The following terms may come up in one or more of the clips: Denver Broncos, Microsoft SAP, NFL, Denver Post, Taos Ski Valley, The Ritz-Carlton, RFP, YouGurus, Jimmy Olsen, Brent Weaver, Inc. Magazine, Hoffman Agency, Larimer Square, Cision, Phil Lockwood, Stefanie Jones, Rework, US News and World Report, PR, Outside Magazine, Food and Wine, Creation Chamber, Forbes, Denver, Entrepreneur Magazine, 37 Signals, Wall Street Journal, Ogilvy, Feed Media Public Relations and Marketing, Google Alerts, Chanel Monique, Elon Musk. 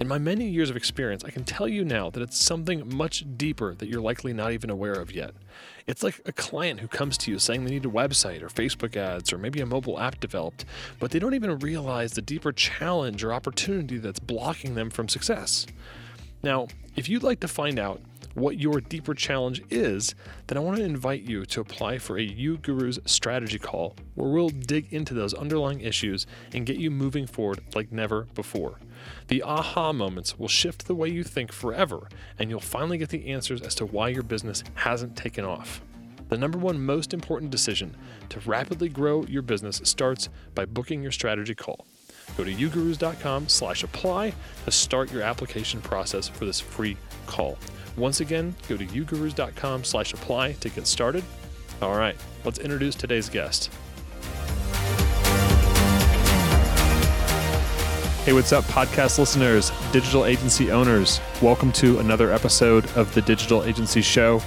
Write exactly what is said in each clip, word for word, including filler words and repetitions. In my many years of experience, I can tell you now that it's something much deeper that you're likely not even aware of yet. It's like a client who comes to you saying they need a website or Facebook ads or maybe a mobile app developed, but they don't even realize the deeper challenge or opportunity that's blocking them from success. Now, if you'd like to find out what your deeper challenge is, then I want to invite you to apply for a YouGurus strategy call where we'll dig into those underlying issues and get you moving forward like never before. The aha moments will shift the way you think forever, and you'll finally get the answers as to why your business hasn't taken off. The number one most important decision to rapidly grow your business starts by booking your strategy call. Go to yougurus.com slash apply to start your application process for this free call. Once again, go to yougurus.com slash apply to get started. All right, let's introduce today's guest. Hey, what's up, podcast listeners, digital agency owners? Welcome to another episode of the Digital Agency Show.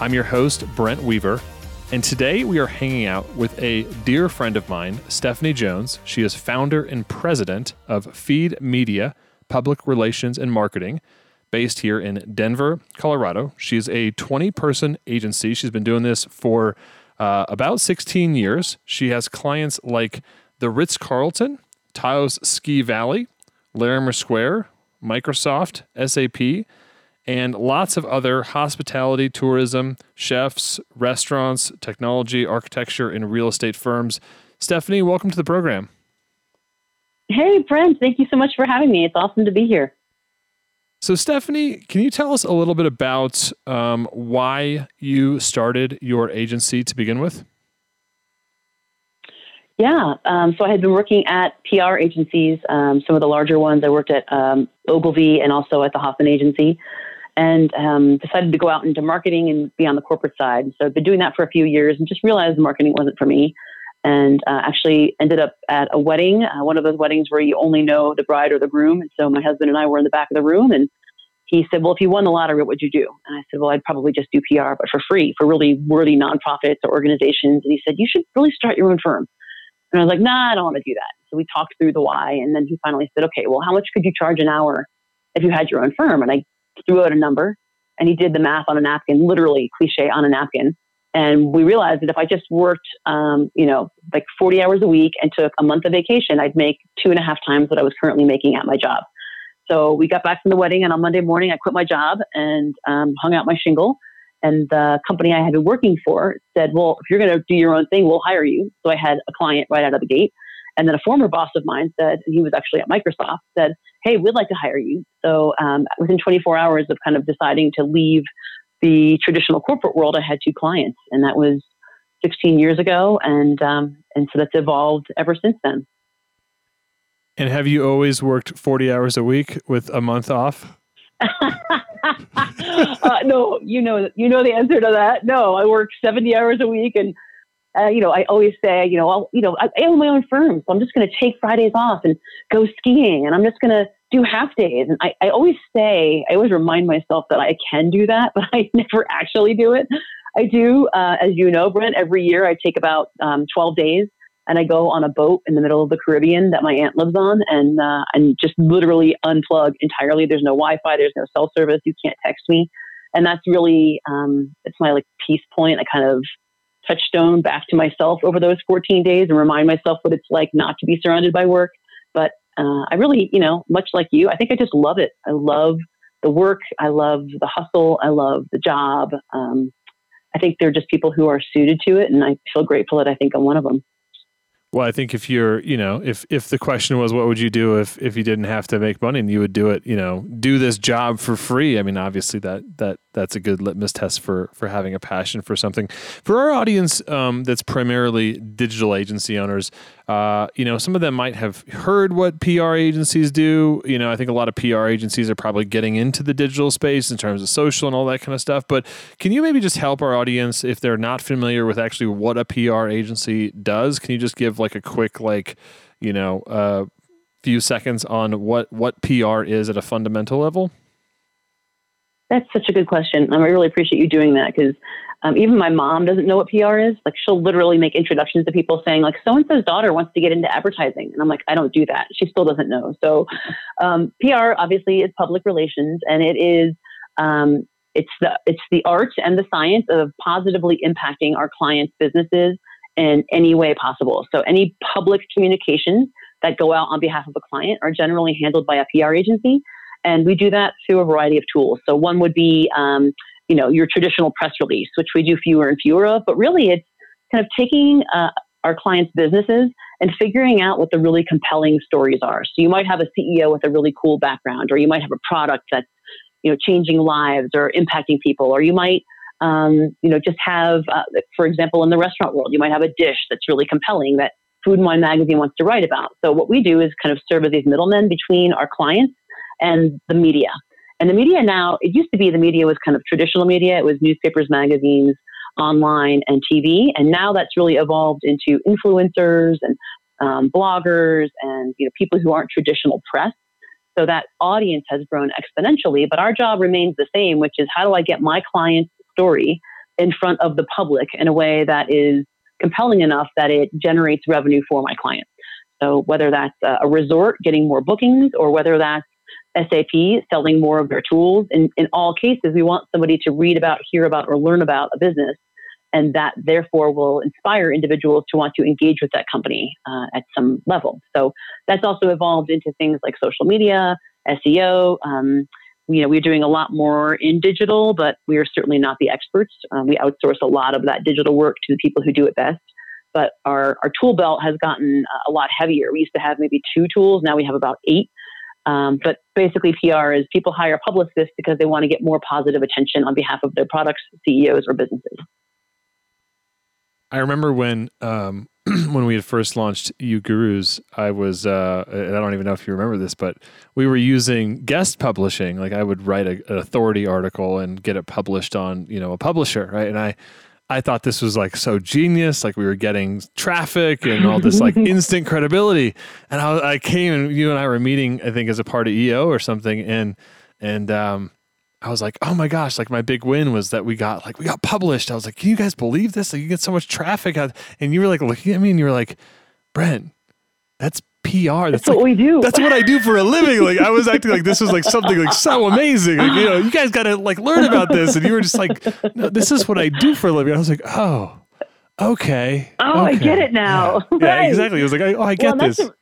I'm your host, Brent Weaver, and today we are hanging out with a dear friend of mine, Stefanie Jones. She is founder and president of Feed Media Public Relations and Marketing, based here in Denver, Colorado. She's a twenty-person agency. She's been doing this for uh, about sixteen years. She has clients like The Ritz-Carlton, Taos Ski Valley, Larimer Square, Microsoft S A P, and lots of other hospitality, tourism, chefs, restaurants, technology, architecture, and real estate firms. Stefanie, welcome to the program. Hey, Brent. Thank you so much for having me. It's awesome to be here. So Stefanie, can you tell us a little bit about um, why you started your agency to begin with? Yeah. Um, so I had been working at P R agencies, um, some of the larger ones. I worked at um, Ogilvy and also at the Hoffman Agency, and um, decided to go out into marketing and be on the corporate side. So I've been doing that for a few years and just realized marketing wasn't for me, and uh, actually ended up at a wedding, uh, one of those weddings where you only know the bride or the groom. And so my husband and I were in the back of the room, and he said, well, if you won the lottery, what would you do? And I said, well, I'd probably just do P R, but for free, for really worthy nonprofits or organizations. And he said, you should really start your own firm. And I was like, nah, I don't want to do that. So we talked through the why. And then he finally said, okay, well, how much could you charge an hour if you had your own firm? And I threw out a number, and he did the math on a napkin, literally cliche on a napkin. And we realized that if I just worked, um, you know, like forty hours a week and took a month of vacation, I'd make two and a half times what I was currently making at my job. So we got back from the wedding, and on Monday morning, I quit my job and um, hung out my shingle. And the company I had been working for said, well, if you're going to do your own thing, we'll hire you. So I had a client right out of the gate. And then a former boss of mine said, and he was actually at Microsoft, said, hey, we'd like to hire you. So um, within twenty-four hours of kind of deciding to leave the traditional corporate world, I had two clients, and that was sixteen years ago. And um, and so that's evolved ever since then. And have you always worked forty hours a week with a month off? uh, no, you know, you know the answer to that. No, I work seventy hours a week. And, uh, you know, I always say, you know, I'll, you know, I, I own my own firm, so I'm just going to take Fridays off and go skiing, and I'm just going to do half days. And I, I always say, I always remind myself that I can do that, but I never actually do it. I do, uh, as you know, Brent, every year I take about um, twelve days, and I go on a boat in the middle of the Caribbean that my aunt lives on, and uh, and just literally unplug entirely. There's no Wi-Fi, there's no cell service, you can't text me. And that's really, um, it's my like peace point. I kind of touchstone back to myself over those fourteen days and remind myself what it's like not to be surrounded by work. But Uh, I really, you know, much like you, I think I just love it. I love the work. I love the hustle. I love the job. Um, I think they're just people who are suited to it, and I feel grateful that I think I'm one of them. Well, I think if you're, you know, if, if the question was, what would you do if, if you didn't have to make money, and you would do it, you know, do this job for free. I mean, obviously that, that, that's a good litmus test for, for having a passion for something. For our audience, um, that's primarily digital agency owners, uh, you know, some of them might have heard what P R agencies do. You know, I think a lot of P R agencies are probably getting into the digital space in terms of social and all that kind of stuff. But can you maybe just help our audience if they're not familiar with actually what a P R agency does? Can you just give like a quick, like, you know, a uh, few seconds on what, what P R is at a fundamental level? That's such a good question. Um, I really appreciate you doing that, because um, even my mom doesn't know what P R is. Like, she'll literally make introductions to people saying, like, so-and-so's daughter wants to get into advertising. And I'm like, I don't do that. She still doesn't know. So um, P R obviously is public relations, and it is, um, it's the, it's the art and the science of positively impacting our clients' businesses in any way possible. So any public communications that go out on behalf of a client are generally handled by a P R agency. And we do that through a variety of tools. So one would be, um, you know, your traditional press release, which we do fewer and fewer of. But really, it's kind of taking uh, our clients' businesses and figuring out what the really compelling stories are. So you might have a C E O with a really cool background, or you might have a product that's, you know, changing lives or impacting people, or you might, um, you know, just have, uh, for example, in the restaurant world, you might have a dish that's really compelling that Food and Wine magazine wants to write about. So what we do is kind of serve as these middlemen between our clients and the media. And the media now, it used to be the media was kind of traditional media. It was newspapers, magazines, online, and T V. And now that's really evolved into influencers and um, bloggers and, you know, people who aren't traditional press. So that audience has grown exponentially, but our job remains the same, which is, how do I get my client's story in front of the public in a way that is compelling enough that it generates revenue for my client? So whether that's a resort getting more bookings, or whether that's S A P selling more of their tools. In, in all cases, we want somebody to read about, hear about, or learn about a business. And that therefore will inspire individuals to want to engage with that company uh, at some level. So that's also evolved into things like social media, S E O. Um, you know, we're doing a lot more in digital, but we are certainly not the experts. Um, we outsource a lot of that digital work to the people who do it best. But our, our tool belt has gotten a lot heavier. We used to have maybe two tools. Now we have about eight. Um, but basically, P R is people hire publicists because they want to get more positive attention on behalf of their products, C E Os, or businesses. I remember when um, when we had first launched YouGurus, I was, uh, and I don't even know if you remember this, but we were using guest publishing. Like, I would write a, an authority article and get it published on, you know, a publisher, right? And I, I thought this was like so genius. Like, we were getting traffic and all this like instant credibility. And I, I came, and you and I were meeting, I think, as a part of E O or something, and and um, I was like, oh my gosh, like my big win was that we got like we got published. I was like, can you guys believe this? Like, you get so much traffic out. And you were like looking at me, and you were like, Brent, that's P R. That's, that's like, what we do. That's what I do for a living. Like, I was acting like this was like something like so amazing. Like, you know, you guys got to like learn about this. And you were just like, no, this is what I do for a living. I was like, oh, okay. Oh, okay. I get it now. Yeah, right. Yeah, exactly. I was like, oh, I get well, that's this. A,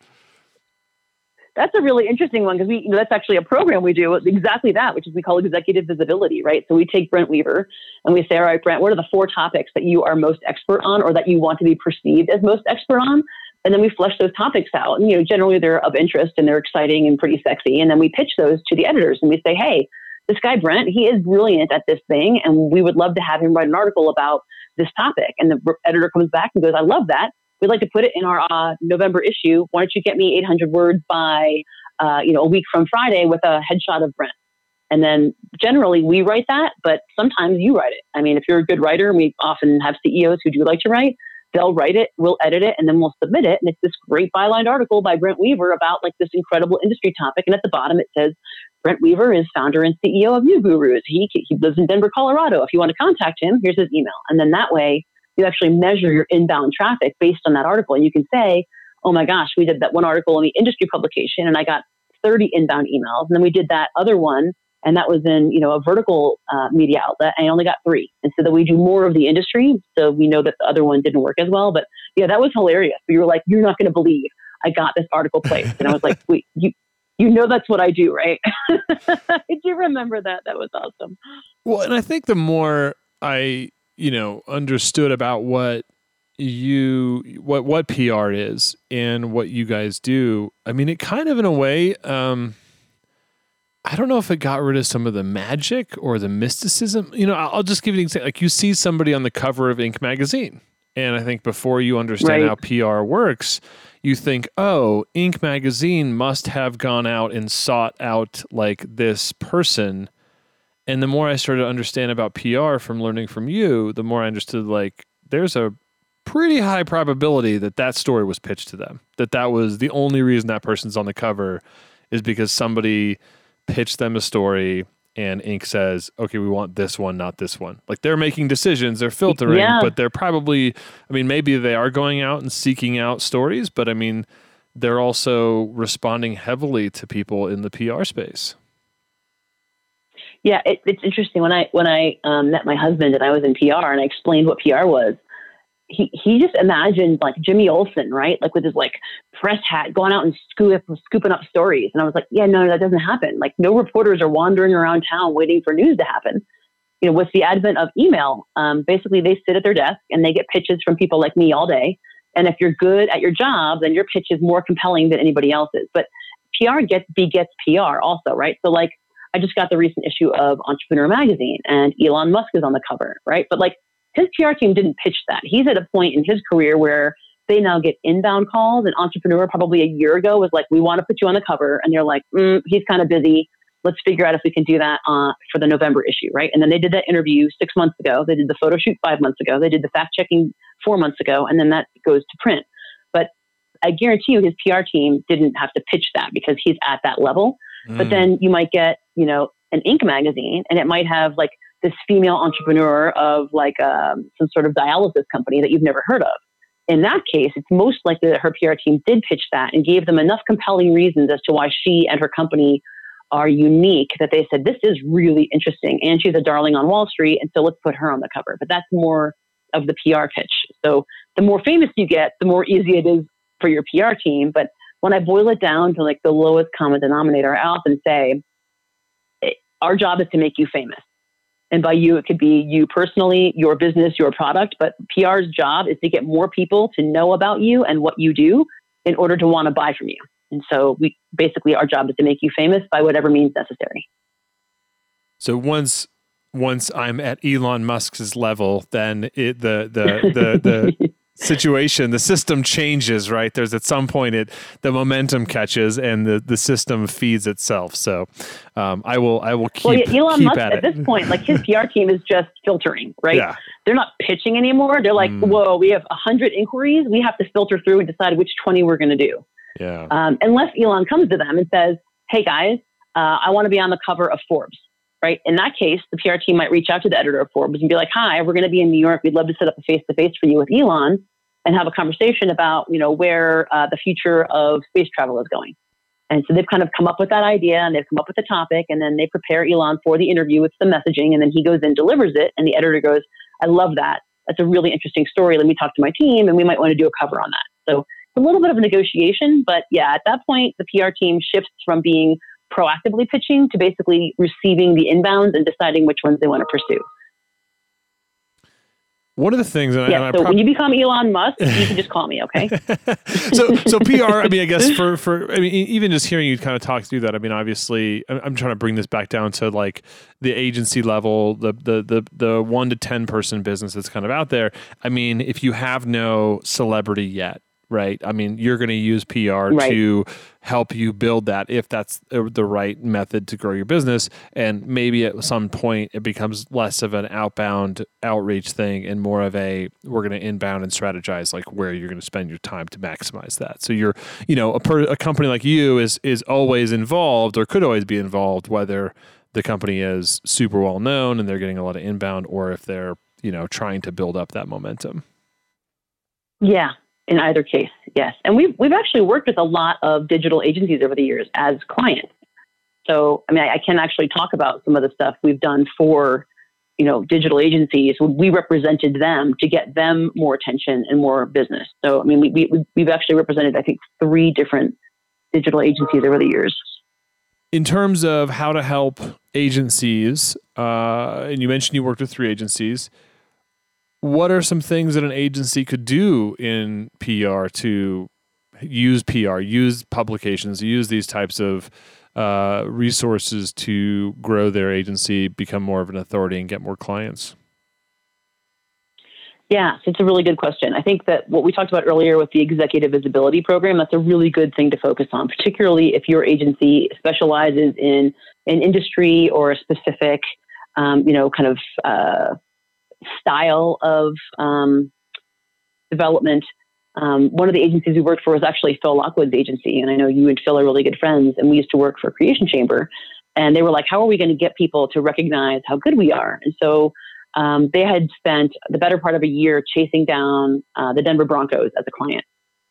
that's a really interesting one, because we, you know, that's actually a program we do. It's exactly that, which is we call executive visibility, right? So we take Brent Weaver and we say, all right, Brent, what are the four topics that you are most expert on, or that you want to be perceived as most expert on? And then we flesh those topics out. And, you know, generally they're of interest and they're exciting and pretty sexy. And then we pitch those to the editors and we say, hey, this guy Brent, he is brilliant at this thing, and we would love to have him write an article about this topic. And the editor comes back and goes, I love that. We'd like to put it in our uh, November issue. Why don't you get me eight hundred words by, uh, you know, a week from Friday with a headshot of Brent? And then generally we write that, but sometimes you write it. I mean, if you're a good writer, and we often have C E Os who do like to write, they'll write it, we'll edit it, and then we'll submit it. And it's this great bylined article by Brent Weaver about like this incredible industry topic. And at the bottom, it says, Brent Weaver is founder and C E O of YouGurus. He, he lives in Denver, Colorado. If you want to contact him, here's his email. And then that way, you actually measure your inbound traffic based on that article. And you can say, oh my gosh, we did that one article in the industry publication and I got thirty inbound emails. And then we did that other one, and that was in, you know, a vertical uh, media outlet, and I only got three. And so that we do more of the industry, so we know that the other one didn't work as well. But yeah, that was hilarious. We were like, you're not going to believe I got this article placed. And I was like, wait, you, you know, that's what I do, right? I do remember that. That was awesome. Well, and I think the more I, you know, understood about what you what what P R is and what you guys do. I mean, it kind of in a way, um, I don't know if it got rid of some of the magic or the mysticism. You know, I'll just give you an example. Like you see somebody on the cover of Inc. Magazine, and I think before you understand right. how P R works, you think, oh, Inc. Magazine must have gone out and sought out like this person. And the more I started to understand about P R from learning from you, the more I understood like there's a pretty high probability that that story was pitched to them, that that was the only reason that person's on the cover is because somebody pitched them a story and Inc says, okay, we want this one, not this one. Like they're making decisions, they're filtering, yeah. but they're probably, I mean, maybe they are going out and seeking out stories, but I mean, they're also responding heavily to people in the P R space. Yeah, it, it's interesting. When I when I um, met my husband and I was in P R and I explained what P R was, he he just imagined like Jimmy Olsen, right? Like with his like press hat going out and scoop, scooping up stories. And I was like, yeah, no, that doesn't happen. Like no reporters are wandering around town waiting for news to happen. You know, with the advent of email, um, basically they sit at their desk and they get pitches from people like me all day. And if you're good at your job, then your pitch is more compelling than anybody else's. But P R gets begets P R also, right? So like, I just got the recent issue of Entrepreneur Magazine and Elon Musk is on the cover, right? But like his P R team didn't pitch that. He's at a point in his career where they now get inbound calls. An entrepreneur probably a year ago was like, we want to put you on the cover. And they're like, mm, he's kind of busy. Let's figure out if we can do that uh, for the November issue, right? And then they did that interview six months ago. They did the photo shoot five months ago. They did the fact checking four months ago. And then that goes to print. But I guarantee you his P R team didn't have to pitch that because he's at that level. Mm. But then you might get, you know, an Inc. Magazine, and it might have like this female entrepreneur of like um, some sort of dialysis company that you've never heard of. In that case, it's most likely that her P R team did pitch that and gave them enough compelling reasons as to why she and her company are unique that they said, this is really interesting. And she's a darling on Wall Street. And so let's put her on the cover. But that's more of the P R pitch. So the more famous you get, the more easy it is for your P R team. But when I boil it down to like the lowest common denominator, I often say, our job is to make you famous. And by you, it could be you personally, your business, your product. But P R's job is to get more people to know about you and what you do in order to want to buy from you. And so we basically, our job is to make you famous by whatever means necessary. So once once I'm at Elon Musk's level, then it, the the the the situation, the system changes, right? There's at some point it the momentum catches and the, the system feeds itself. So um, I will I will keep, well, yeah, Elon keep Musk at, at it. This point, like his P R team is just filtering, right? Yeah. They're not pitching anymore. They're like, mm. whoa, we have a hundred inquiries. We have to filter through and decide which twenty we're going to do. Yeah. Um, unless Elon comes to them and says, hey guys, uh, I want to be on the cover of Forbes, right? In that case, the P R team might reach out to the editor of Forbes and be like, hi, we're going to be in New York. We'd love to set up a face-to-face for you with Elon and have a conversation about, you know, where uh, the future of space travel is going. And so they've kind of come up with that idea and they've come up with the topic and then they prepare Elon for the interview with the messaging and then he goes and delivers it and the editor goes, I love that. That's a really interesting story. Let me talk to my team and we might want to do a cover on that. So it's a little bit of a negotiation, but yeah, at that point, the P R team shifts from being proactively pitching to basically receiving the inbounds and deciding which ones they want to pursue. One of the things, and yeah, I, and so I prob- when you become Elon Musk, you can just call me, okay? so, so P R. I mean, I guess for for I mean, even just hearing you kind of talk through that, I mean, obviously, I'm trying to bring this back down to like the agency level, the the the the one to ten person business that's kind of out there. I mean, if you have no celebrity yet, right? I mean, you're going to use P R right. to help you build that if that's the right method to grow your business. And maybe at some point it becomes less of an outbound outreach thing and more of a, we're going to inbound and strategize like where you're going to spend your time to maximize that. So you're, you know, a, per, a company like you is, is always involved or could always be involved, whether the company is super well known and they're getting a lot of inbound or if they're, you know, trying to build up that momentum. Yeah. In either case, yes. And we've, we've actually worked with a lot of digital agencies over the years as clients. So, I mean, I, I can actually talk about some of the stuff we've done for, you know, digital agencies. We represented them to get them more attention and more business. So, I mean, we, we, we've actually represented, I think, three different digital agencies over the years. In terms of how to help agencies, uh, and you mentioned you worked with three agencies, what are some things that an agency could do in P R to use P R, use publications, use these types of uh, resources to grow their agency, become more of an authority, and get more clients? Yeah, so it's a really good question. I think that what we talked about earlier with the executive visibility program, that's a really good thing to focus on, particularly if your agency specializes in an industry or a specific, um, you know, kind of uh, style of um, development. Um, one of the agencies we worked for was actually Phil Lockwood's agency. And I know you and Phil are really good friends. And we used to work for Creation Chamber. And they were like, how are we going to get people to recognize how good we are? And so um, they had spent the better part of a year chasing down uh, the Denver Broncos as a client.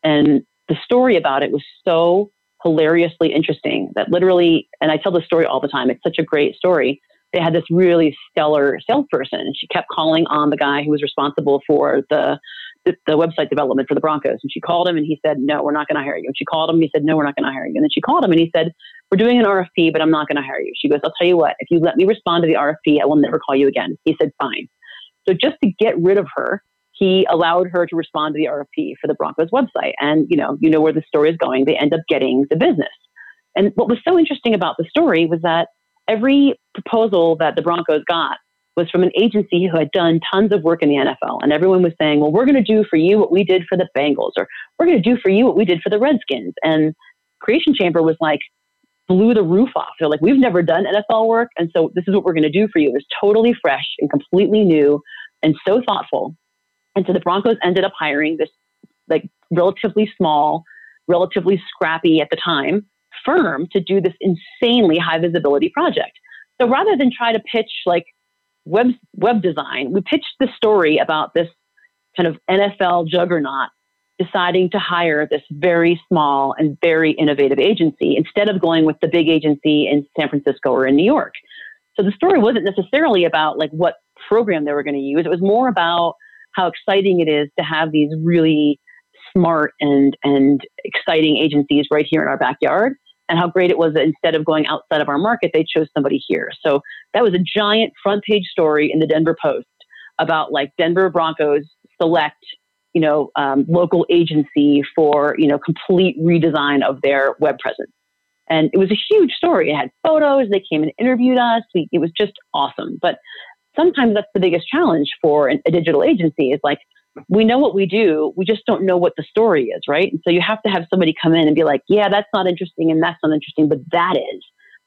And the story about it was so hilariously interesting that literally, and I tell this story all the time, it's such a great story. They had this really stellar salesperson. And she kept calling on the guy who was responsible for the the website development for the Broncos. And she called him and he said, no, we're not going to hire you. And she called him and he said, no, we're not going to hire you. And then she called him and he said, we're doing an R F P, but I'm not going to hire you. She goes, I'll tell you what, if you let me respond to the R F P, I will never call you again. He said, fine. So just to get rid of her, he allowed her to respond to the R F P for the Broncos website. And you know, you know where the story is going. They end up getting the business. And what was so interesting about the story was that every proposal that the Broncos got was from an agency who had done tons of work in the N F L. And everyone was saying, well, we're going to do for you what we did for the Bengals, or we're going to do for you what we did for the Redskins. And Creation Chamber was like, blew the roof off. They're like, we've never done N F L work. And so this is what we're going to do for you. It was totally fresh and completely new and so thoughtful. And so the Broncos ended up hiring this like relatively small, relatively scrappy at the time firm to do this insanely high visibility project. So rather than try to pitch like, Web web design, we pitched the story about this kind of N F L juggernaut deciding to hire this very small and very innovative agency instead of going with the big agency in San Francisco or in New York. So the story wasn't necessarily about like what program they were going to use. It was more about how exciting it is to have these really smart and and exciting agencies right here in our backyard. And how great it was that instead of going outside of our market, they chose somebody here. So that was a giant front page story in the Denver Post about like Denver Broncos select, you know, um, local agency for, you know, complete redesign of their web presence. And it was a huge story. It had photos. They came and interviewed us. We, it was just awesome. But sometimes that's the biggest challenge for an, a digital agency is like, we know what we do, we just don't know what the story is, right? And so you have to have somebody come in and be like, yeah, that's not interesting and that's not interesting, but that is.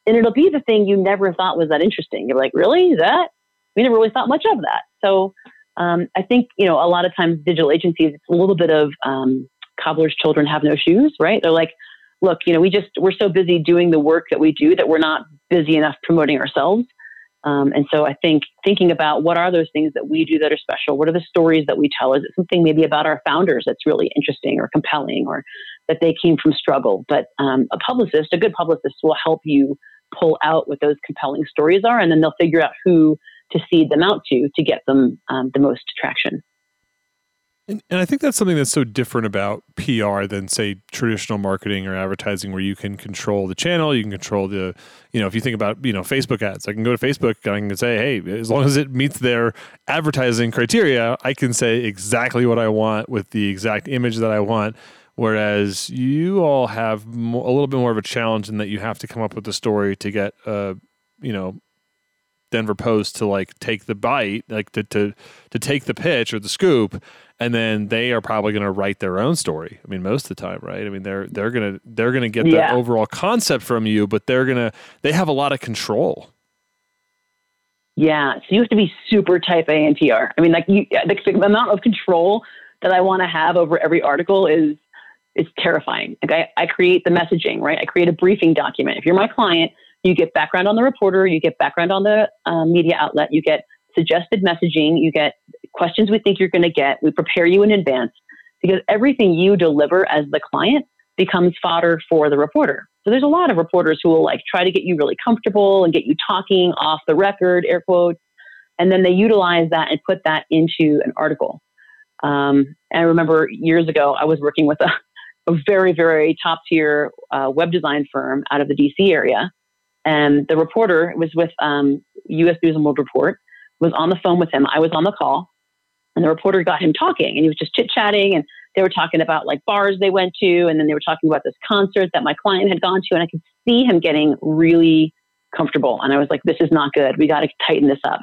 And it'll be the thing you never thought was that interesting. You're like, really? That? We never really thought much of that. So um, I think, you know, a lot of times digital agencies, it's a little bit of um, cobbler's children have no shoes, right? They're like, look, you know, we just, we're so busy doing the work that we do that we're not busy enough promoting ourselves. Um, and so I think thinking about what are those things that we do that are special? What are the stories that we tell? Is it something maybe about our founders that's really interesting or compelling, or that they came from struggle? But um, a publicist, a good publicist, will help you pull out what those compelling stories are, and then they'll figure out who to seed them out to to get them um, the most traction. And, and I think that's something that's so different about P R than, say, traditional marketing or advertising, where you can control the channel, you can control the, you know, if you think about, you know, Facebook ads, I can go to Facebook and I can say, hey, as long as it meets their advertising criteria, I can say exactly what I want with the exact image that I want. Whereas you all have more, a little bit more of a challenge in that you have to come up with a story to get, uh, you know, Denver Post to like take the bite, like to to to take the pitch or the scoop, and then they are probably going to write their own story. I mean, most of the time, right? I mean, they're they're gonna they're gonna get yeah. the overall concept from you, but they're gonna they have a lot of control. Yeah, so you have to be super type A in P R. I mean, like you, the, the amount of control that I want to have over every article is is terrifying. Like I, I create the messaging, right? I create a briefing document. If you're my client, you get background on the reporter, you get background on the uh, media outlet, you get suggested messaging, you get questions we think you're going to get. We prepare you in advance because everything you deliver as the client becomes fodder for the reporter. So there's a lot of reporters who will like try to get you really comfortable and get you talking off the record, air quotes, and then they utilize that and put that into an article. Um, and I remember years ago, I was working with a, a very, very top tier uh, web design firm out of the D C area. And the reporter was with um, U S News and World Report, was on the phone with him. I was on the call. And the reporter got him talking, and he was just chit-chatting, and they were talking about like bars they went to, and then they were talking about this concert that my client had gone to, and I could see him getting really comfortable. And I was like, this is not good. We got to tighten this up.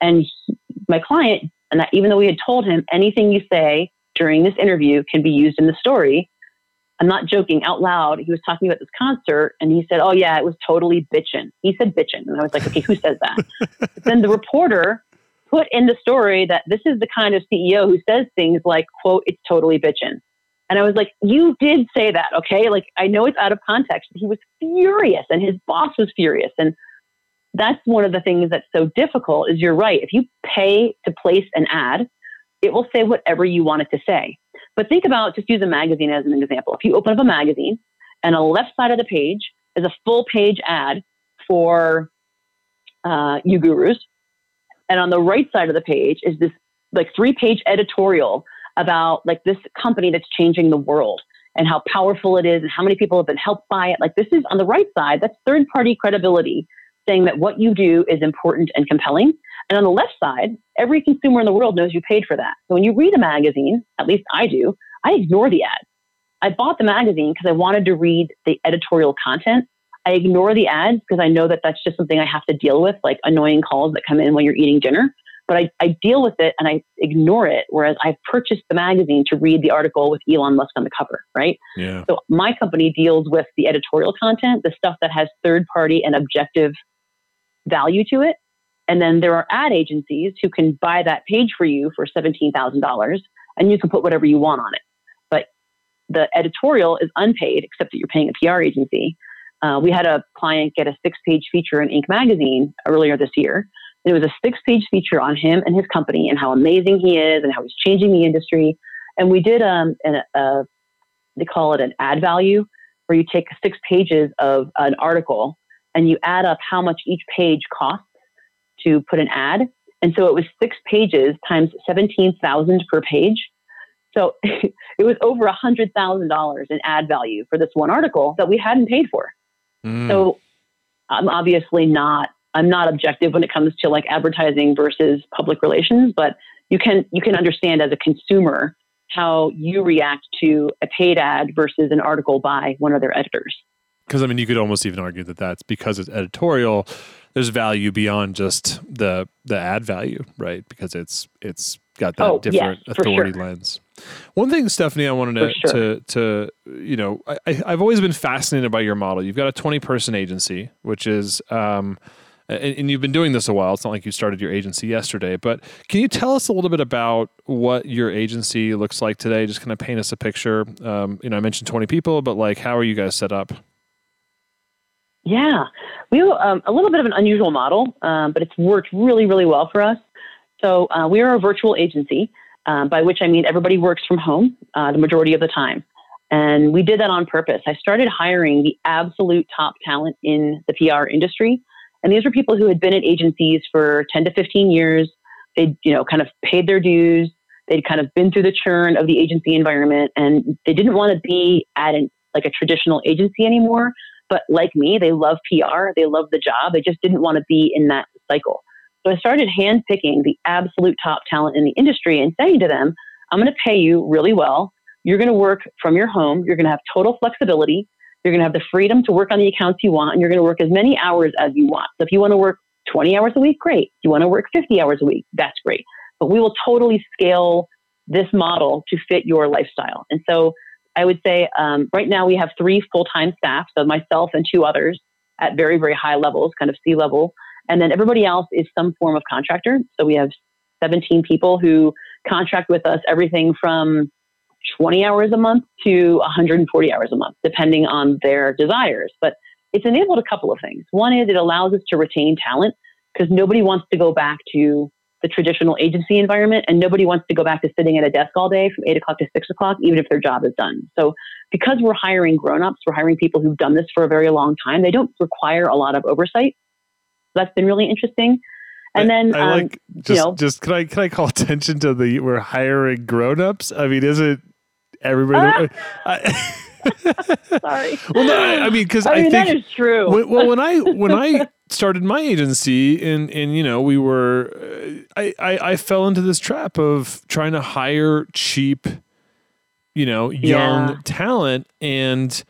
And he, my client, and that, even though we had told him anything you say during this interview can be used in the story, I'm not joking, out loud, he was talking about this concert, and he said, oh yeah, it was totally bitchin'. He said bitchin'. And I was like, okay, who says that? But then the reporter put in the story that this is the kind of C E O who says things like, quote, it's totally bitchin'. And I was like, you did say that, okay? Like, I know it's out of context. He was furious, and his boss was furious. And that's one of the things that's so difficult is you're right. If you pay to place an ad, it will say whatever you want it to say. But think about, just use a magazine as an example. If you open up a magazine and on the left side of the page is a full page ad for uh, YouGurus, and on the right side of the page is this like three page editorial about like this company that's changing the world and how powerful it is and how many people have been helped by it. Like this is on the right side, that's third party credibility saying that what you do is important and compelling. And on the left side, every consumer in the world knows you paid for that. So when you read a magazine, at least I do, I ignore the ad. I bought the magazine because I wanted to read the editorial content. I ignore the ads because I know that that's just something I have to deal with, like annoying calls that come in when you're eating dinner. But I, I deal with it and I ignore it, whereas I purchased the magazine to read the article with Elon Musk on the cover, right? Yeah. So my company deals with the editorial content, the stuff that has third-party and objective value to it. And then there are ad agencies who can buy that page for you for seventeen thousand dollars, and you can put whatever you want on it. But the editorial is unpaid, except that you're paying a P R agency. Uh, we had a client get a six-page feature in Inc. Magazine earlier this year. It was a six-page feature on him and his company and how amazing he is and how he's changing the industry. And we did, um, an, a, they call it an ad value, where you take six pages of an article and you add up how much each page costs to put an ad. And so it was six pages times seventeen thousand per page. So it was over one hundred thousand dollars in ad value for this one article that we hadn't paid for. Mm. So I'm obviously not, I'm not objective when it comes to like advertising versus public relations, but you can, you can understand as a consumer how you react to a paid ad versus an article by one of their editors. Because I mean, you could almost even argue that that's because it's editorial, there's value beyond just the the ad value, right? Because it's it's got that oh, different yes, authority sure. lens. One thing, Stefanie, I wanted to, sure. to, to, you know, I, I've always been fascinated by your model. You've got a twenty person agency, which is, um, and, and you've been doing this a while. It's not like you started your agency yesterday, but can you tell us a little bit about what your agency looks like today? Just kind of paint us a picture. Um, you know, I mentioned twenty people, but like, how are you guys set up? Yeah, we have um, a little bit of an unusual model, um, but it's worked really, really well for us. So uh, we are a virtual agency, uh, by which I mean everybody works from home uh, the majority of the time. And we did that on purpose. I started hiring the absolute top talent in the P R industry. And these were people who had been at agencies for ten to fifteen years. They'd, you know, kind of paid their dues. They'd kind of been through the churn of the agency environment, and they didn't want to be at an, like a traditional agency anymore. But like me, they love P R. They love the job. They just didn't want to be in that cycle. So I started handpicking the absolute top talent in the industry and saying to them, I'm going to pay you really well. You're going to work from your home. You're going to have total flexibility. You're going to have the freedom to work on the accounts you want. And you're going to work as many hours as you want. So if you want to work twenty hours a week, great. If you want to work fifty hours a week, that's great. But we will totally scale this model to fit your lifestyle. And so I would say um, right now we have three full-time staff, so myself and two others at very, very high levels, kind of C-level. And then everybody else is some form of contractor. So we have seventeen people who contract with us everything from twenty hours a month to one hundred forty hours a month, depending on their desires. But it's enabled a couple of things. One is it allows us to retain talent because nobody wants to go back to the traditional agency environment, and nobody wants to go back to sitting at a desk all day from eight o'clock to six o'clock, even if their job is done. So because we're hiring grownups, we're hiring people who've done this for a very long time. They don't require a lot of oversight. That's been really interesting. And I, then, I um, like, just, you know, just can I, can I call attention to the, we're hiring grownups? I mean, is it everybody? Uh, I, Sorry. Well, no, I mean, cause I, I mean, think that is true. When, well, when I, when I, started my agency, and, and you know, we were, I, I, I fell into this trap of trying to hire cheap, you know, young yeah. talent. And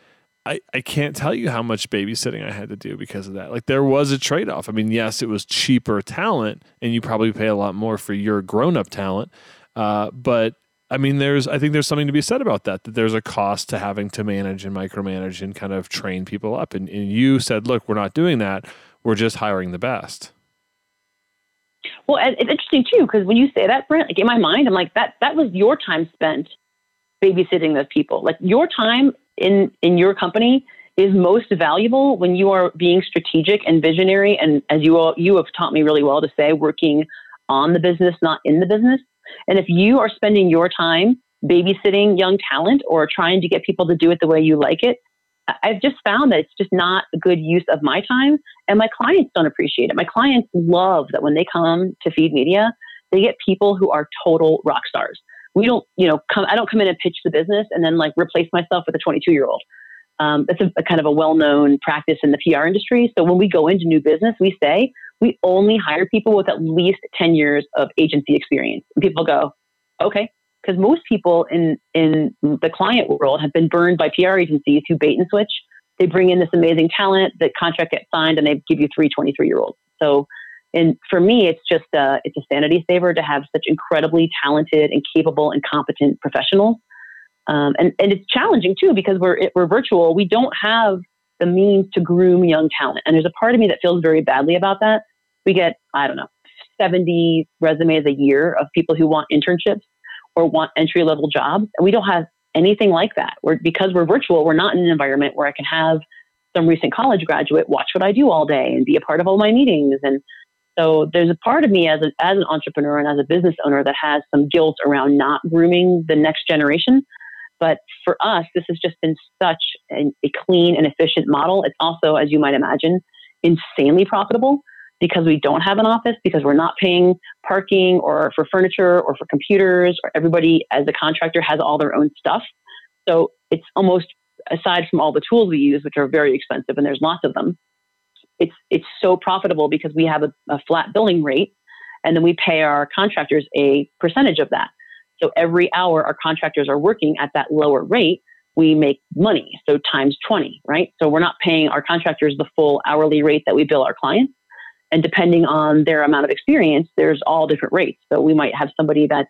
I, I can't tell you how much babysitting I had to do because of that. Like, there was a trade-off. I mean, yes, it was cheaper talent, and you probably pay a lot more for your grown-up talent. Uh, but I mean, there's, I think there's something to be said about that, that there's a cost to having to manage and micromanage and kind of train people up. And, and you said, look, we're not doing that. We're just hiring the best. Well, and it's interesting too, because when you say that, Brent, like in my mind, I'm like, that, that was your time spent babysitting those people. Like, your time in, in your company is most valuable when you are being strategic and visionary. And as you all, you have taught me really well to say, working on the business, not in the business. And if you are spending your time babysitting young talent or trying to get people to do it the way you like it, I've just found that it's just not a good use of my time. And my clients don't appreciate it. My clients love that when they come to Feed Media, they get people who are total rock stars. We don't, you know, come, I don't come in and pitch the business and then like replace myself with a twenty-two year old. Um, that's a, a kind of a well-known practice in the P R industry. So when we go into new business, we say we only hire people with at least ten years of agency experience. And people go, okay. Because most people in, in the client world have been burned by P R agencies who bait and switch. They bring in this amazing talent, the contract gets signed, and they give you three twenty-three year olds. So, and for me, it's just a, it's a sanity saver to have such incredibly talented and capable and competent professionals. Um, and, and it's challenging too, because we're, we're virtual. We don't have the means to groom young talent. And there's a part of me that feels very badly about that. We get, I don't know, seventy resumes a year of people who want internships or want entry-level jobs. And we don't have anything like that. We're, because we're virtual, we're not in an environment where I can have some recent college graduate watch what I do all day and be a part of all my meetings. And so there's a part of me as, a, as an entrepreneur and as a business owner that has some guilt around not grooming the next generation. But for us, this has just been such an, a clean and efficient model. It's also, as you might imagine, insanely profitable because we don't have an office, because we're not paying parking or for furniture or for computers, or everybody as a contractor has all their own stuff. So it's almost, aside from all the tools we use, which are very expensive and there's lots of them, it's it's so profitable because we have a, a flat billing rate and then we pay our contractors a percentage of that. So every hour our contractors are working at that lower rate, we make money. So times twenty, right? So we're not paying our contractors the full hourly rate that we bill our clients. And depending on their amount of experience, there's all different rates. So we might have somebody that's,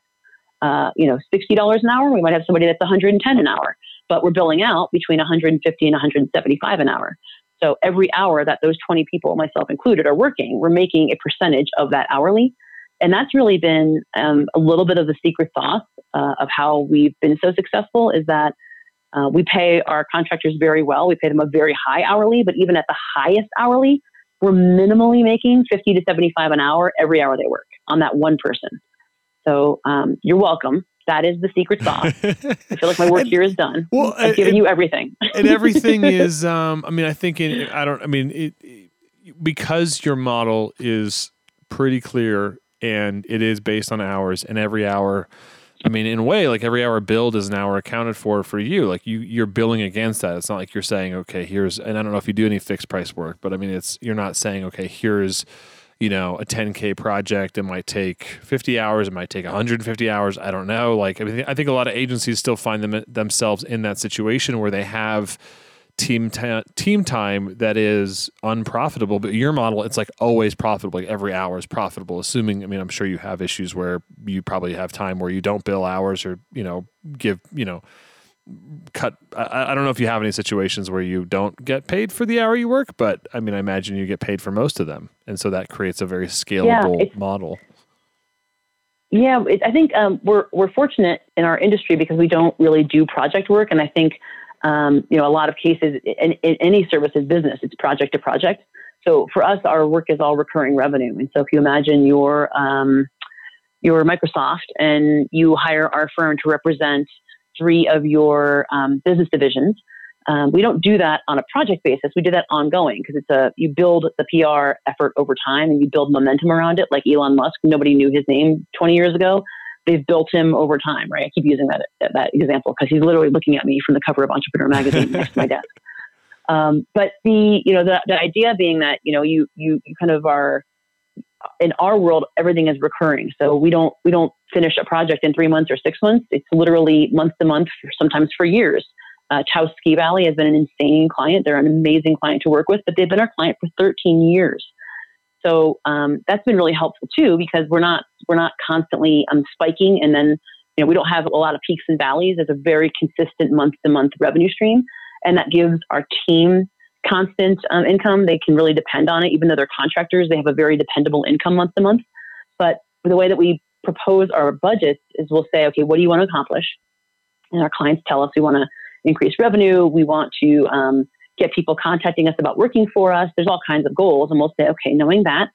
uh, you know, sixty dollars an hour. We might have somebody that's one hundred ten an hour, but we're billing out between one hundred fifty and one hundred seventy-five an hour. So every hour that those twenty people, myself included, are working, we're making a percentage of that hourly. And that's really been um, a little bit of the secret sauce uh, of how we've been so successful is that uh, we pay our contractors very well. We pay them a very high hourly, but even at the highest hourly, we're minimally making fifty to seventy-five an hour every hour they work on that one person. So um, you're welcome. That is the secret sauce. I feel like my work and, here is done. Well, I've given and, you everything. And everything is, um, I mean, I think, in, I don't, I mean, it, it, because your model is pretty clear and it is based on hours and every hour, I mean, in a way, like every hour billed is an hour accounted for for you. Like you, you're billing against that. It's not like you're saying, okay, here's, and I don't know if you do any fixed price work, but I mean, it's, you're not saying, okay, here's, you know, a ten K project. It might take fifty hours. It might take one hundred fifty hours. I don't know. Like, I mean, I think a lot of agencies still find them, themselves in that situation where they have team ta- team time that is unprofitable, but your model, it's like always profitable. Like every hour is profitable, assuming, I mean, I'm sure you have issues where you probably have time where you don't bill hours or, you know, give, you know, cut. I, I don't know if you have any situations where you don't get paid for the hour you work, but I mean, I imagine you get paid for most of them. And so that creates a very scalable yeah, model. Yeah. It, I think um, we're, we're fortunate in our industry because we don't really do project work. And I think Um, you know, a lot of cases in, in any services business, it's project to project. So for us, our work is all recurring revenue. And so if you imagine you're, um, you're Microsoft and you hire our firm to represent three of your um, business divisions, um, we don't do that on a project basis. We do that ongoing because it's a, you build the P R effort over time and you build momentum around it. Like Elon Musk, nobody knew his name twenty years ago. They've built him over time, right? I keep using that that example because he's literally looking at me from the cover of Entrepreneur Magazine next to my desk. Um, but the, you know, the, the idea being that, you know, you, you, you kind of are, in our world, everything is recurring. So we don't, we don't finish a project in three months or six months. It's literally month to month, sometimes for years. Uh, Taos Ski Valley has been an insane client. They're an amazing client to work with, but they've been our client for thirteen years. So um, that's been really helpful too, because we're not, we're not constantly um, spiking. And then, you know, we don't have a lot of peaks and valleys. It's a very consistent month to month revenue stream. And that gives our team constant um, income. They can really depend on it. Even though they're contractors, they have a very dependable income month to month. But the way that we propose our budgets is we'll say, okay, what do you want to accomplish? And our clients tell us we want to increase revenue. We want to um, get people contacting us about working for us. There's all kinds of goals. And we'll say, okay, knowing that,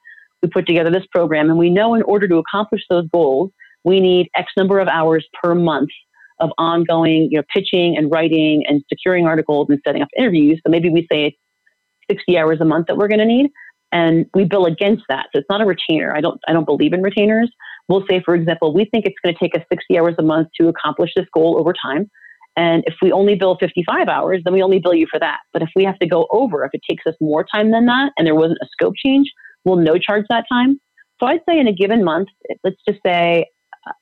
we put together this program. And we know in order to accomplish those goals, we need X number of hours per month of ongoing, you know, pitching and writing and securing articles and setting up interviews. So maybe we say it's sixty hours a month that we're going to need, and we bill against that. So it's not a retainer. I don't, I don't believe in retainers. We'll say, for example, we think it's going to take us sixty hours a month to accomplish this goal over time. And if we only bill fifty-five hours, then we only bill you for that. But if we have to go over, if it takes us more time than that, and there wasn't a scope change, we'll no charge that time. So I'd say in a given month, let's just say,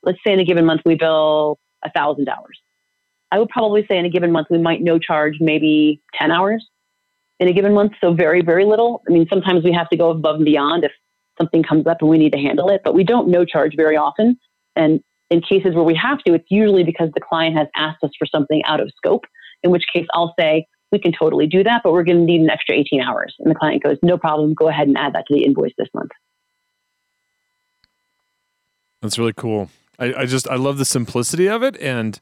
let's say in a given month, we bill a thousand dollars. I would probably say in a given month, we might no charge maybe ten hours in a given month. So very, very little. I mean, sometimes we have to go above and beyond if something comes up and we need to handle it, but we don't no charge very often. And in cases where we have to, it's usually because the client has asked us for something out of scope, in which case I'll say, we can totally do that, but we're going to need an extra eighteen hours. And the client goes, no problem. Go ahead and add that to the invoice this month. That's really cool. I, I just, I love the simplicity of it, and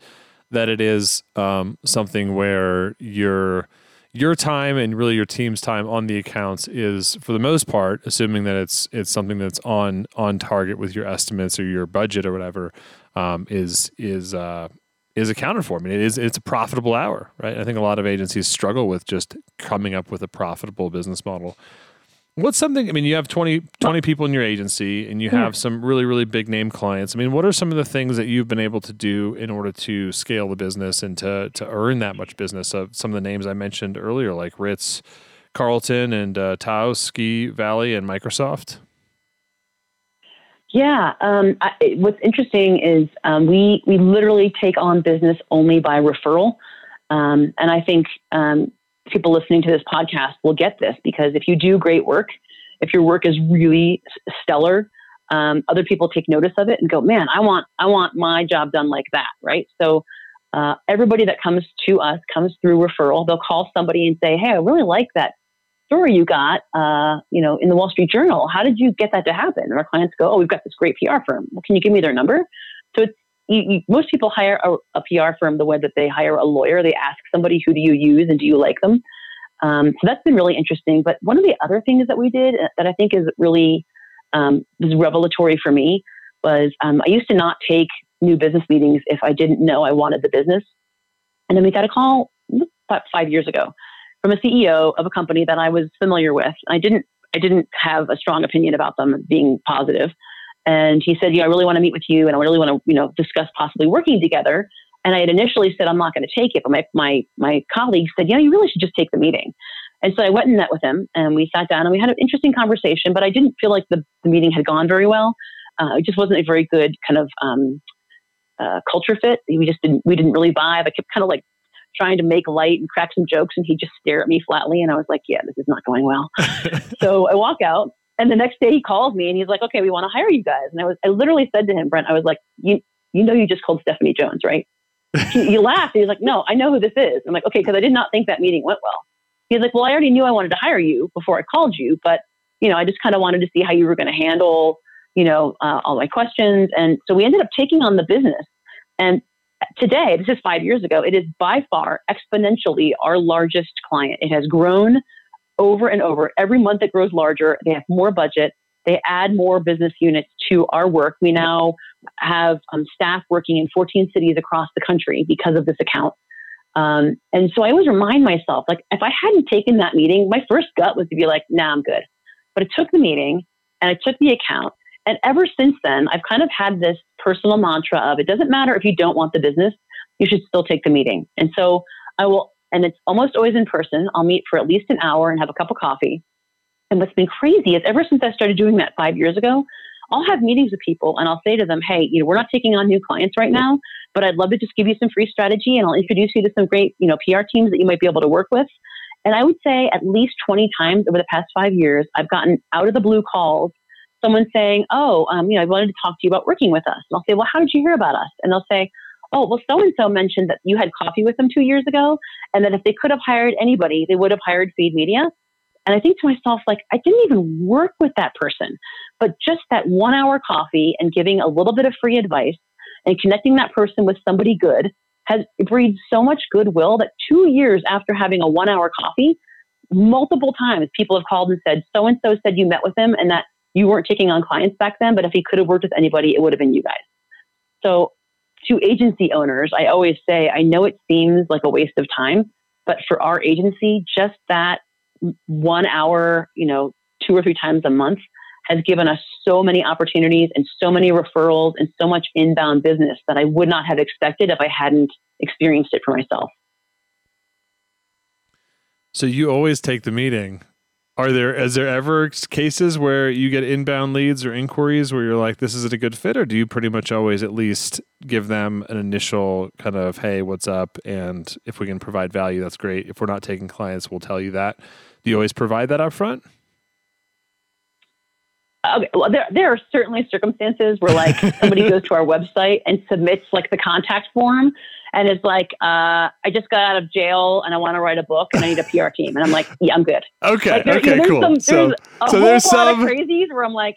that it is um, something where your, your time and really your team's time on the accounts is, for the most part, assuming that it's, it's something that's on, on target with your estimates or your budget or whatever, um, is, is, uh, is accounted for. I mean, it is, it's a profitable hour, right? I think a lot of agencies struggle with just coming up with a profitable business model. What's something, I mean, you have twenty, twenty people in your agency, and you have some really, really big name clients. I mean, what are some of the things that you've been able to do in order to scale the business and to to earn that much business of some of the names I mentioned earlier, like Ritz-Carlton and uh, Taos Ski Valley and Microsoft? Yeah. Um, I, what's interesting is um, we, we literally take on business only by referral. Um, and I think, um, people listening to this podcast will get this, because if you do great work, if your work is really stellar, um, other people take notice of it and go, man, I want, I want my job done like that. Right. So, uh, everybody that comes to us comes through referral. They'll call somebody and say, hey, I really like that story you got, uh, you know, in the Wall Street Journal. How did you get that to happen? And our clients go, oh, we've got this great P R firm. Well, can you give me their number? So it's, You, you, most people hire a, a P R firm the way that they hire a lawyer. They ask somebody, who do you use and do you like them? Um, so that's been really interesting. But one of the other things that we did that I think is really um, was revelatory for me was um, I used to not take new business meetings if I didn't know I wanted the business. And then we got a call about five years ago from a C E O of a company that I was familiar with. I didn't, I didn't have a strong opinion about them being positive. And he said, yeah, I really want to meet with you, and I really want to, you know, discuss possibly working together. And I had initially said, I'm not going to take it. But my, my, my colleague said, yeah, you really should just take the meeting. And so I went and met with him, and we sat down, and we had an interesting conversation, but I didn't feel like the, the meeting had gone very well. Uh, it just wasn't a very good kind of um, uh, culture fit. We just didn't, we didn't really vibe. I kept kind of like trying to make light and crack some jokes, and he just stared at me flatly. And I was like, yeah, this is not going well. So I walk out. And the next day he calls me and he's like, okay, we want to hire you guys. And I was, I literally said to him, Brent, I was like, you, you know, you just called Stefanie Jones, right? he, he laughed. He was like, no, I know who this is. I'm like, okay. Cause I did not think that meeting went well. He's like, well, I already knew I wanted to hire you before I called you, but you know, I just kind of wanted to see how you were going to handle, you know, uh, all my questions. And so we ended up taking on the business. And today, this is five years ago, it is by far exponentially our largest client. It has grown over and over. Every month it grows larger. They have more budget. They add more business units to our work. We now have um, staff working in fourteen cities across the country because of this account. Um, and so I always remind myself, like, if I hadn't taken that meeting, my first gut was to be like, nah, I'm good. But I took the meeting and I took the account. And ever since then, I've kind of had this personal mantra of, it doesn't matter if you don't want the business, you should still take the meeting. And so I will And it's almost always in person. I'll meet for at least an hour and have a cup of coffee. And what's been crazy is ever since I started doing that five years ago, I'll have meetings with people and I'll say to them, hey, you know, we're not taking on new clients right now, but I'd love to just give you some free strategy and I'll introduce you to some great, you know, P R teams that you might be able to work with. And I would say at least twenty times over the past five years, I've gotten out of the blue calls, someone saying, oh, um, you know, I wanted to talk to you about working with us. And I'll say, well, how did you hear about us? And they'll say, oh, well, so-and-so mentioned that you had coffee with them two years ago and that if they could have hired anybody, they would have hired Feed Media. And I think to myself, like, I didn't even work with that person, but just that one hour coffee and giving a little bit of free advice and connecting that person with somebody good has breeds so much goodwill that two years after having a one hour coffee, multiple times people have called and said, so-and-so said you met with him and that you weren't taking on clients back then, but if he could have worked with anybody, it would have been you guys. So to agency owners, I always say, I know it seems like a waste of time, but for our agency, just that one hour, you know, two or three times a month has given us so many opportunities and so many referrals and so much inbound business that I would not have expected if I hadn't experienced it for myself. So you always take the meeting. Are there, is there ever cases where you get inbound leads or inquiries where you're like, this isn't a good fit, or do you pretty much always at least give them an initial kind of, hey, what's up? And if we can provide value, that's great. If we're not taking clients, we'll tell you that. Do you always provide that up front? Okay, well, there, there are certainly circumstances where like somebody goes to our website and submits like the contact form and is like, uh, I just got out of jail and I want to write a book and I need a P R team. And I'm like, yeah, I'm good. Okay. Like, there, okay, you know, cool. Some, there's so, a so whole there's lot some of crazies where I'm like,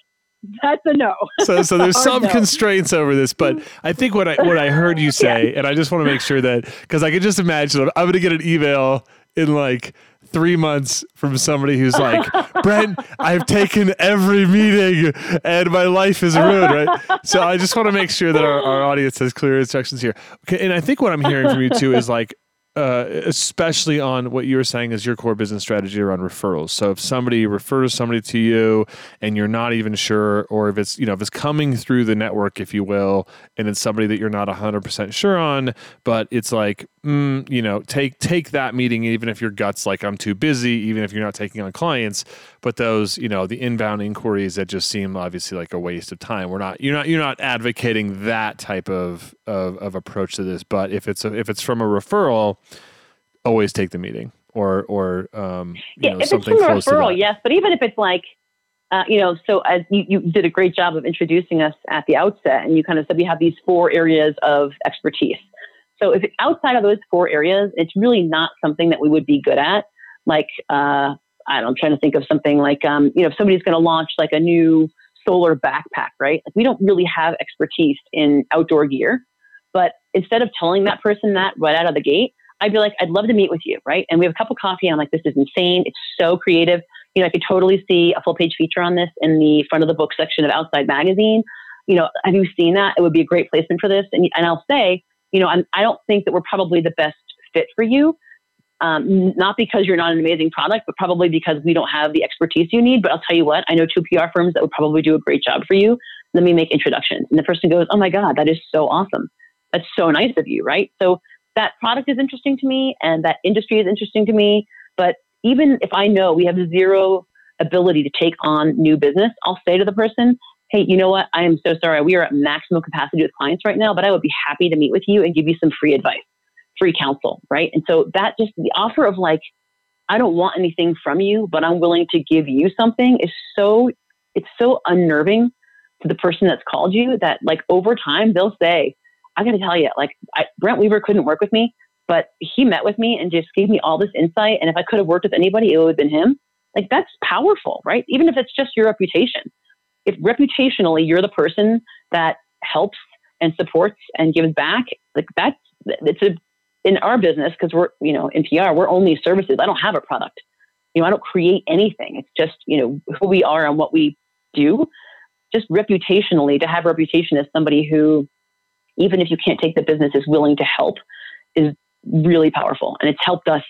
that's a no. So, so there's some no. constraints over this, but I think what I, what I heard you say, yeah. and I just want to make sure that, cause I could just imagine I'm, I'm going to get an email in like three months from somebody who's like, Brent, I've taken every meeting and my life is ruined, right? So I just want to make sure that our, our audience has clear instructions here. Okay. And I think what I'm hearing from you too is like, uh, especially on what you were saying is your core business strategy around referrals. So if somebody refers somebody to you and you're not even sure, or if it's, you know, if it's coming through the network, if you will, and it's somebody that you're not a hundred percent sure on, but it's like, mm, you know, take, take that meeting, even if your gut's like, I'm too busy, even if you're not taking on clients, but those, you know, the inbound inquiries that just seem obviously like a waste of time. We're not, you're not, you're not advocating that type of, of, of approach to this, but if it's a, if it's from a referral, always take the meeting, or or um, you know, something close to that. Yes, but even if it's like, uh, you know, so as you, you did a great job of introducing us at the outset, and you kind of said we have these four areas of expertise. So if outside of those four areas, it's really not something that we would be good at. Like, uh, I don't know, I'm trying to think of something like, um, you know, if somebody's going to launch like a new solar backpack, right? Like, we don't really have expertise in outdoor gear. But instead of telling that person that right out of the gate, I'd be like, I'd love to meet with you, right? And we have a cup of coffee, and I'm like, this is insane. It's so creative. You know, I could totally see a full-page feature on this in the front of the book section of Outside Magazine. You know, have you seen that? It would be a great placement for this. And and I'll say, you know, I'm, I don't think that we're probably the best fit for you, um, not because you're not an amazing product, but probably because we don't have the expertise you need. But I'll tell you what, I know two P R firms that would probably do a great job for you. Let me make introductions. And the person goes, oh my God, that is so awesome. That's so nice of you, right? So that product is interesting to me and that industry is interesting to me. But even if I know we have zero ability to take on new business, I'll say to the person, hey, you know what? I am so sorry. We are at maximum capacity with clients right now, but I would be happy to meet with you and give you some free advice, free counsel, right? And so that just the offer of like, I don't want anything from you, but I'm willing to give you something is so, it's so unnerving to the person that's called you that like over time they'll say, I got to tell you, like I, Brent Weaver couldn't work with me, but he met with me and just gave me all this insight. And if I could have worked with anybody, it would have been him. Like that's powerful, right? Even if it's just your reputation. If reputationally you're the person that helps and supports and gives back, like that's it's a, in our business because we're you know in P R we're only services. I don't have a product. You know I don't create anything. It's just you know who we are and what we do. Just reputationally to have a reputation as somebody who, even if you can't take the business, is willing to help is really powerful. And it's helped us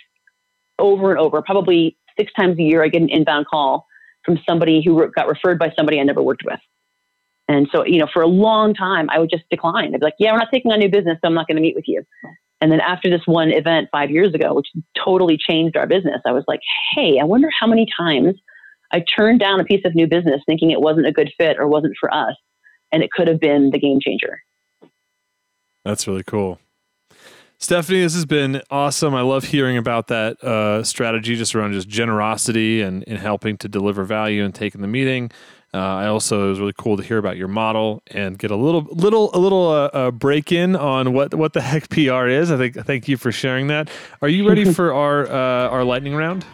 over and over. Probably six times a year, I get an inbound call from somebody who got referred by somebody I never worked with. And so, you know, for a long time, I would just decline. I'd be like, yeah, we're not taking on new business, so I'm not going to meet with you. And then after this one event five years ago, which totally changed our business, I was like, hey, I wonder how many times I turned down a piece of new business thinking it wasn't a good fit or wasn't for us, and it could have been the game changer. That's really cool. Stefanie, this has been awesome. I love hearing about that uh, strategy just around just generosity and, and helping to deliver value and taking the meeting. Uh, I also, it was really cool to hear about your model and get a little, little, a little uh, uh, break in on what, what the heck P R is. I think, thank you for sharing that. Are you ready for our, uh, our lightning round?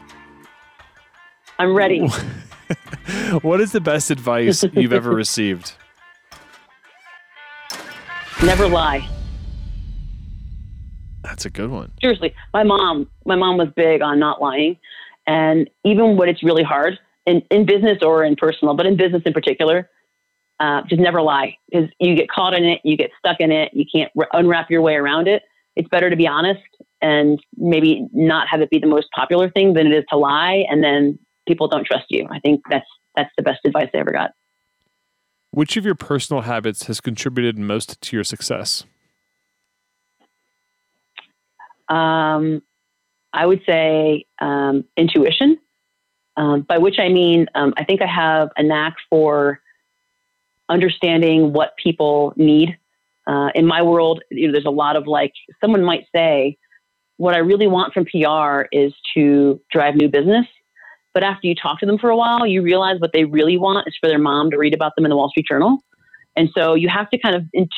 I'm ready. What is the best advice you've ever received? Never lie. That's a good one. Seriously, my mom, my mom was big on not lying. And even when it's really hard in, in business or in personal, but in business in particular, uh, just never lie, because you get caught in it, you get stuck in it, you can't re- unwrap your way around it. It's better to be honest and maybe not have it be the most popular thing than it is to lie, and then people don't trust you. I think that's that's the best advice I ever got. Which of your personal habits has contributed most to your success? Um, I would say um, intuition, um, by which I mean, um, I think I have a knack for understanding what people need. Uh, in my world, you know, there's a lot of like, someone might say, what I really want from P R is to drive new business. But after you talk to them for a while, you realize what they really want is for their mom to read about them in the Wall Street Journal. And so you have to kind of intu-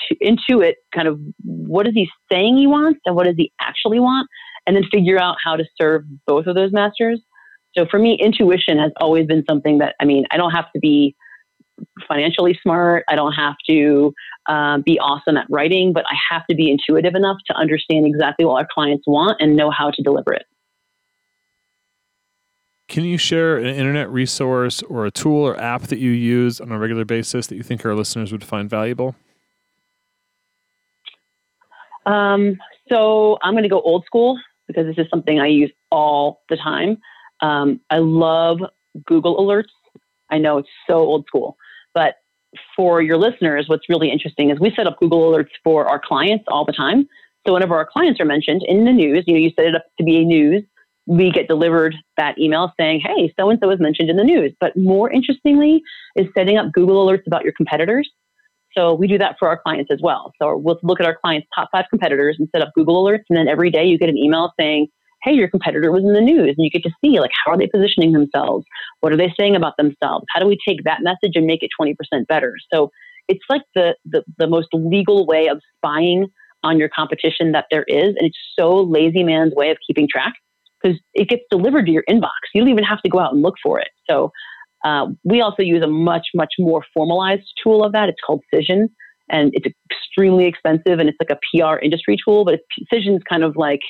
intuit kind of what is he saying he wants and what does he actually want, and then figure out how to serve both of those masters. So for me, intuition has always been something that, I mean, I don't have to be financially smart. I don't have to um, be awesome at writing, but I have to be intuitive enough to understand exactly what our clients want and know how to deliver it. Can you share an internet resource or a tool or app that you use on a regular basis that you think our listeners would find valuable? Um, so I'm going to go old school because this is something I use all the time. Um, I love Google Alerts. I know it's so old school, but for your listeners, what's really interesting is we set up Google Alerts for our clients all the time. So whenever our clients are mentioned in the news, you know, you set it up to be a news, we get delivered that email saying, hey, so-and-so is mentioned in the news. But more interestingly is setting up Google Alerts about your competitors. So we do that for our clients as well. So we'll look at our clients' top five competitors and set up Google Alerts. And then every day you get an email saying, hey, your competitor was in the news. And you get to see, like, how are they positioning themselves? What are they saying about themselves? How do we take that message and make it twenty percent better? So it's like the the, the most legal way of spying on your competition that there is. And it's so lazy man's way of keeping track, because it gets delivered to your inbox. You don't even have to go out and look for it. So uh, we also use a much, much more formalized tool of that. It's called Cision, and it's extremely expensive, and it's like a P R industry tool, but Cision's kind of like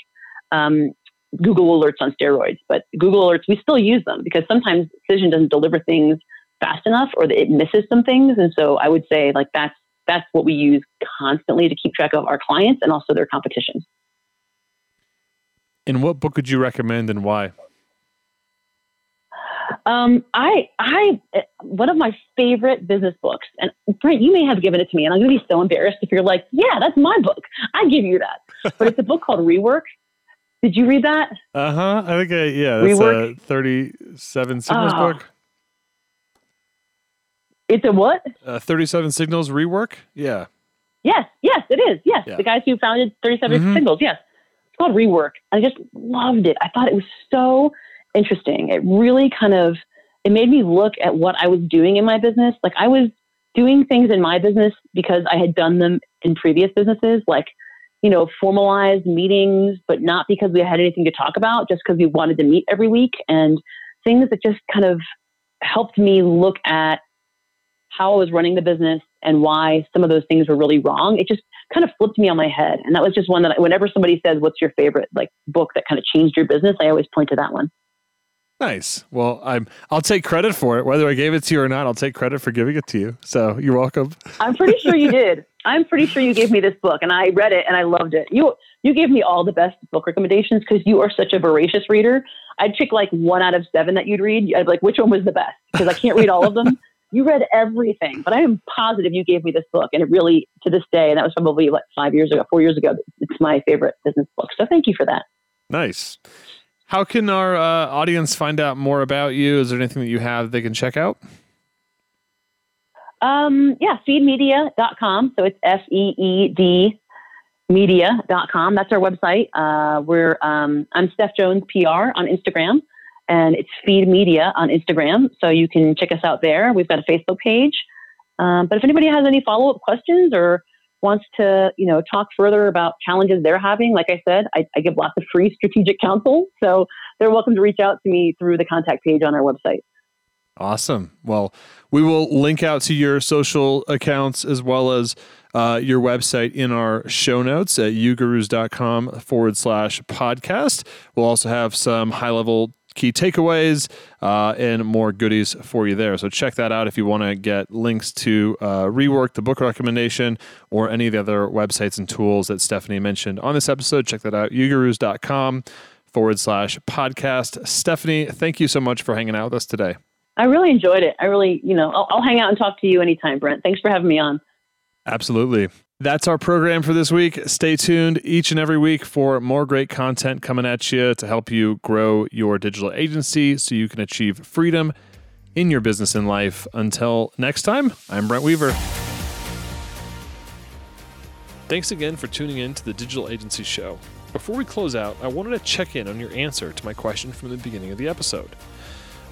um, Google Alerts on steroids. But Google Alerts, we still use them because sometimes Cision doesn't deliver things fast enough or it misses some things. And so I would say like that's that's what we use constantly to keep track of our clients and also their competition. And what book would you recommend and why? Um, I, I, one of my favorite business books, and Brent, you may have given it to me, and I'm going to be so embarrassed if you're like, yeah, that's my book. I give you that. But it's a book called Rework. Did you read that? Uh-huh. I think, I, yeah, that's Rework. A thirty-seven Signals uh, book. It's a what? Uh, thirty-seven Signals Rework? Yeah. Yes. Yes, it is. Yes. Yeah. The guys who founded thirty-seven mm-hmm. Signals. Yes. It's called Rework. I just loved it. I thought it was so interesting. It really kind of, it made me look at what I was doing in my business. Like I was doing things in my business because I had done them in previous businesses, like, you know, formalized meetings, but not because we had anything to talk about, just because we wanted to meet every week, and things that just kind of helped me look at how I was running the business and why some of those things were really wrong. It just kind of flipped me on my head. And that was just one that I, whenever somebody says, what's your favorite like book that kind of changed your business, I always point to that one. Nice. Well, I'm, I'll take credit for it. Whether I gave it to you or not, I'll take credit for giving it to you. So you're welcome. I'm pretty sure you did. I'm pretty sure you gave me this book, and I read it and I loved it. You, you gave me all the best book recommendations because you are such a voracious reader. I'd pick like one out of seven that you'd read. I'd be like, which one was the best? Because I can't read all of them. you read everything, but I am positive you gave me this book. And it really, to this day, and that was probably what, five years ago, four years ago, it's my favorite business book. So thank you for that. Nice. How can our uh, audience find out more about you? Is there anything that you have they can check out? Um, yeah, feed media dot com. So it's F E E D media dot com. That's our website. Uh, we're um, I'm Steph Jones P R on Instagram, and it's Feed Media on Instagram. So you can check us out there. We've got a Facebook page. Um, but if anybody has any follow-up questions or wants to, you know, talk further about challenges they're having, like I said, I, I give lots of free strategic counsel. So they're welcome to reach out to me through the contact page on our website. Awesome. Well, we will link out to your social accounts as well as uh, your website in our show notes at yougurus.com forward slash podcast. We'll also have some high level key takeaways uh, and more goodies for you there. So check that out if you want to get links to uh, Rework, the book recommendation, or any of the other websites and tools that Stefanie mentioned on this episode. Check that out, yougurus.com forward slash podcast. Stefanie, thank you so much for hanging out with us today. I really enjoyed it. I really, you know, I'll, I'll hang out and talk to you anytime, Brent. Thanks for having me on. Absolutely. That's our program for this week. Stay tuned each and every week for more great content coming at you to help you grow your digital agency so you can achieve freedom in your business and life. Until next time, I'm Brent Weaver. Thanks again for tuning in to the Digital Agency Show. Before we close out, I wanted to check in on your answer to my question from the beginning of the episode.